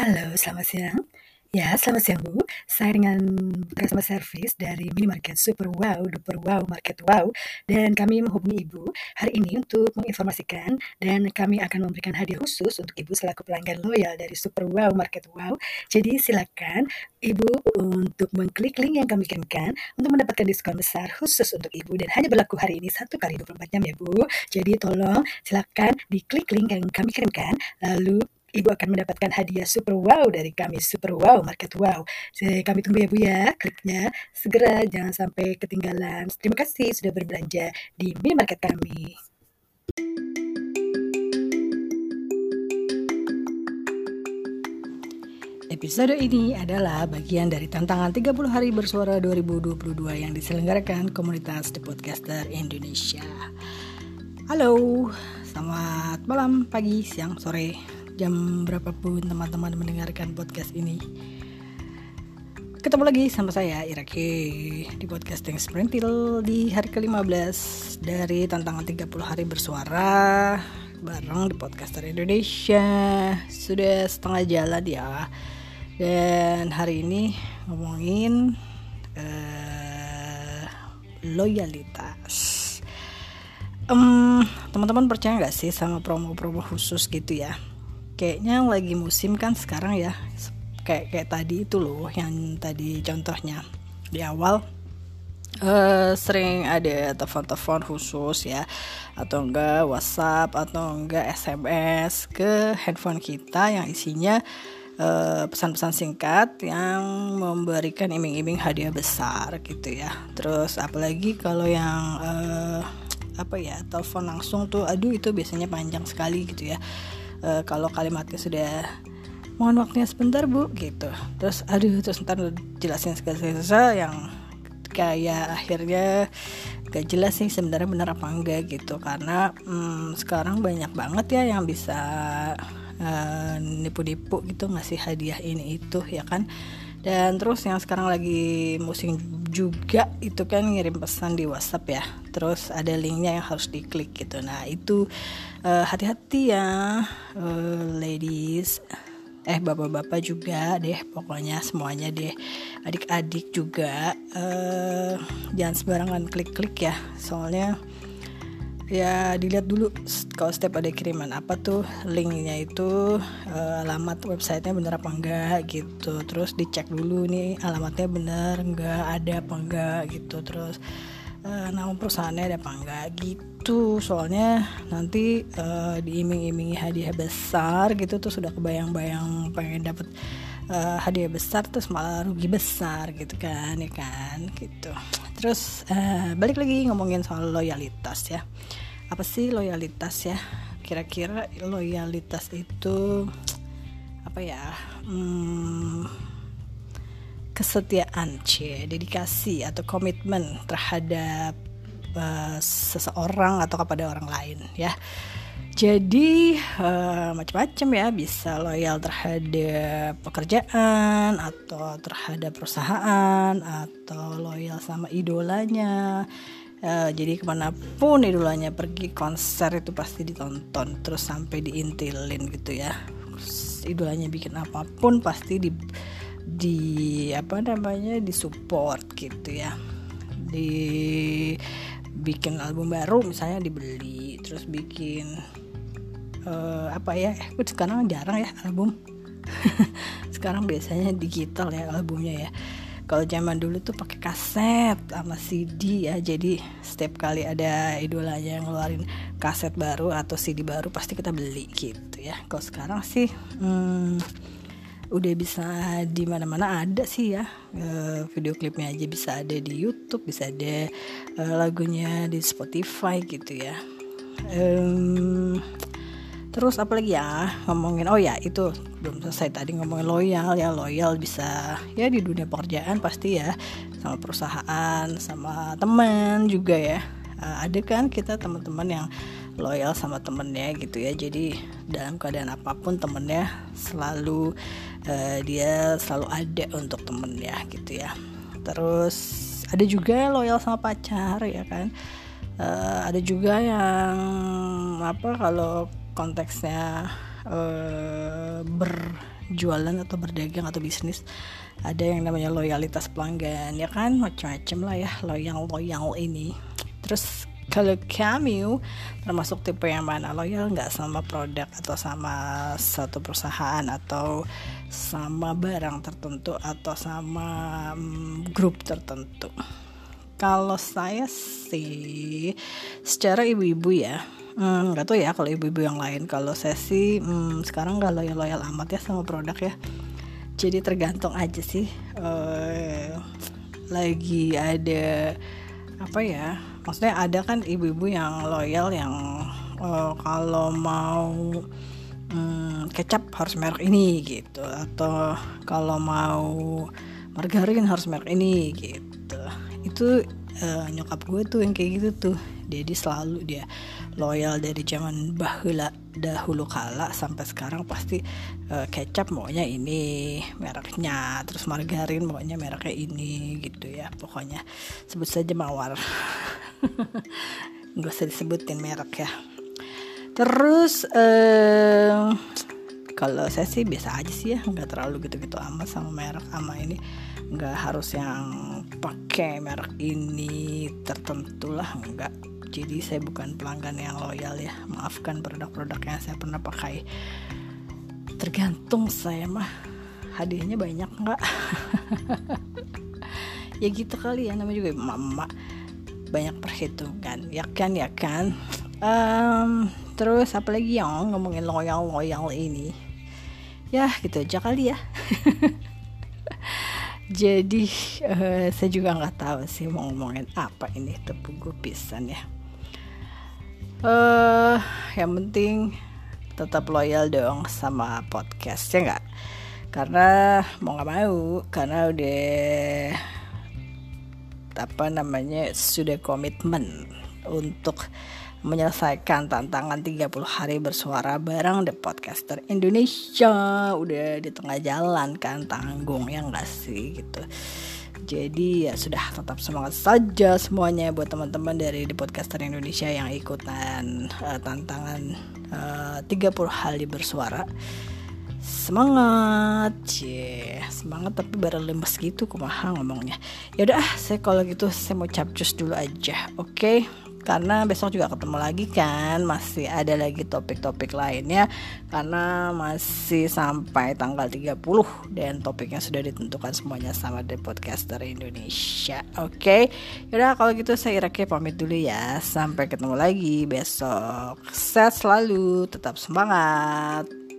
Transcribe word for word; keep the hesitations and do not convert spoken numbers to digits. Halo, selamat siang. Ya, selamat siang Bu. Saya dengan customer service dari minimarket Super Wow, Super Wow Market Wow, dan kami menghubungi Ibu hari ini untuk menginformasikan dan kami akan memberikan hadiah khusus untuk Ibu selaku pelanggan loyal dari Super Wow Market Wow. Jadi silakan Ibu untuk mengklik link yang kami kirimkan untuk mendapatkan diskon besar khusus untuk Ibu dan hanya berlaku hari ini satu kali dua puluh empat jam ya Bu. Jadi tolong silakan diklik link yang kami kirimkan lalu Ibu akan mendapatkan hadiah Super Wow dari kami, Super Wow Market Wow. Kami tunggu ya Bu ya, kliknya segera, jangan sampai ketinggalan. Terima kasih sudah berbelanja di minimarket kami. Episode ini adalah bagian dari tantangan tiga puluh hari bersuara dua ribu dua puluh dua yang diselenggarakan komunitas The Podcaster Indonesia. Halo, selamat malam, pagi, siang, sore, jam berapapun teman-teman mendengarkan podcast ini. Ketemu lagi sama saya Iraki di podcasting Sprintil di hari ke lima belas dari tantangan tiga puluh hari bersuara bareng di Podcaster Indonesia. Sudah setengah jalan ya. Dan hari ini ngomongin uh, loyalitas. Um, teman-teman percaya gak sih sama promo-promo khusus gitu ya? Kayaknya lagi musim kan sekarang ya, kayak kayak tadi itu loh yang tadi contohnya di awal, uh, sering ada telepon-telepon khusus ya, atau enggak WhatsApp atau enggak S M S ke handphone kita yang isinya uh, pesan-pesan singkat yang memberikan iming-iming hadiah besar gitu ya. Terus apalagi kalau yang uh, apa ya telepon langsung tuh, aduh itu biasanya panjang sekali gitu ya. Uh, kalau kalimatnya sudah mohon waktunya sebentar bu gitu, terus aduh terus ntar jelasin segala-segala yang kayak akhirnya gak jelas sih sebenarnya benar apa enggak gitu, karena hmm, sekarang banyak banget ya yang bisa uh, nipu-nipu gitu ngasih hadiah ini itu ya kan. Dan terus yang sekarang lagi musim juga itu kan ngirim pesan di WhatsApp ya, terus ada linknya yang harus diklik gitu. Nah itu uh, hati-hati ya uh, ladies, eh bapak-bapak juga deh, pokoknya semuanya deh, adik-adik juga uh, jangan sembarangan klik-klik ya, soalnya ya dilihat dulu kalau setiap ada kiriman apa tuh linknya itu, eh, alamat websitenya bener apa enggak gitu, terus dicek dulu nih alamatnya bener enggak, ada apa enggak gitu, terus eh, nama perusahaannya ada apa enggak gitu, soalnya nanti eh, diiming-imingi hadiah besar gitu, terus udah kebayang-bayang pengen dapet eh, hadiah besar terus malah rugi besar gitu kan ya kan gitu. Terus eh, balik lagi ngomongin soal loyalitas ya. Apa sih loyalitas ya? Kira-kira loyalitas itu apa ya? Hmm, kesetiaan, c, dedikasi atau komitmen terhadap uh, seseorang atau kepada orang lain ya. Jadi uh, macam-macam ya, bisa loyal terhadap pekerjaan atau terhadap perusahaan atau loyal sama idolanya. Uh, jadi kemanapun idolanya pergi, konser itu pasti ditonton terus sampai diintilin gitu ya. Idolanya bikin apapun pasti di di apa namanya disupport gitu ya. Di bikin album baru misalnya dibeli, terus bikin uh, apa ya? Eh, sekarang jarang ya album. Sekarang biasanya digital ya albumnya ya. Kalau zaman dulu tuh pakai kaset sama C D ya, jadi setiap kali ada idolanya yang ngeluarin kaset baru atau C D baru pasti kita beli gitu ya. Kalau sekarang sih hmm, udah bisa di mana-mana ada sih ya, e, video klipnya aja bisa ada di YouTube, bisa ada e, lagunya di Spotify gitu ya. Ehm, terus apalagi ya ngomongin, oh ya itu belum selesai tadi ngomongin loyal ya. Loyal bisa ya di dunia pekerjaan pasti ya, sama perusahaan, sama teman juga ya. Uh, ada kan kita teman-teman yang loyal sama temennya gitu ya, jadi dalam keadaan apapun temennya selalu uh, dia selalu ada untuk temennya gitu ya. Terus ada juga loyal sama pacar ya kan. Uh, ada juga yang apa kalau konteksnya uh, berjualan atau berdagang atau bisnis, ada yang namanya loyalitas pelanggan, ya kan, macam-macam lah ya, loyal-loyal ini. Terus kalau kamu termasuk tipe yang mana, loyal nggak sama produk atau sama satu perusahaan atau sama barang tertentu atau sama mm, grup tertentu? Kalau saya sih secara ibu-ibu ya, nggak hmm, tahu ya kalau ibu-ibu yang lain. Kalau saya sih hmm, sekarang nggak loyal-loyal amat ya sama produk ya. Jadi tergantung aja sih. Uh, lagi ada apa ya? Maksudnya ada kan ibu-ibu yang loyal yang uh, kalau mau hmm, kecap harus merek ini gitu, atau kalau mau margarin harus merek ini gitu. Itu uh, nyokap gue tuh yang kayak gitu tuh. Jadi selalu dia loyal dari zaman bahula dahulu kala sampai sekarang, pasti uh, kecap maunya ini mereknya, terus margarin maunya mereknya ini gitu ya. Pokoknya sebut saja Mawar. Gak usah disebutin merek ya. Terus uh, kalau saya sih biasa aja sih ya, nggak terlalu gitu-gitu amat sama merek sama ini. Nggak harus yang pakai merek ini tertentu lah, enggak. Jadi saya bukan pelanggan yang loyal ya. Maafkan produk-produk yang saya pernah pakai. Tergantung saya mah hadiahnya banyak enggak. Ya gitu kali ya, namanya juga mama, banyak perhitungan. Ya kan, ya kan. Um, terus apa lagi yang ngomongin loyal-loyal ini? Ya gitu aja kali ya. Jadi uh, saya juga nggak tahu sih mau ngomongin apa ini, tepung pisan ya. Uh, yang penting tetap loyal dong sama podcast ya nggak? Karena mau nggak mau, karena udah apa namanya sudah komitmen untuk menyelesaikan tantangan tiga puluh hari bersuara bareng The Podcaster Indonesia. Udah di tengah jalan kan, tanggung ya gak sih gitu. Jadi ya sudah, tetap semangat saja semuanya buat teman-teman dari The Podcaster Indonesia yang ikutan uh, tantangan uh, tiga puluh hari bersuara. Semangat, yeah. Semangat tapi bareng lemes gitu kumaha ngomongnya. Yaudah, saya kalau gitu saya mau capcus dulu aja, oke okay? Karena besok juga ketemu lagi kan, masih ada lagi topik-topik lainnya, karena masih sampai tanggal tiga puluh dan topiknya sudah ditentukan semuanya sama The Podcaster Indonesia. Oke, okay? Yaudah kalau gitu saya Iraki pamit dulu ya. Sampai ketemu lagi besok. Sehat selalu, tetap semangat.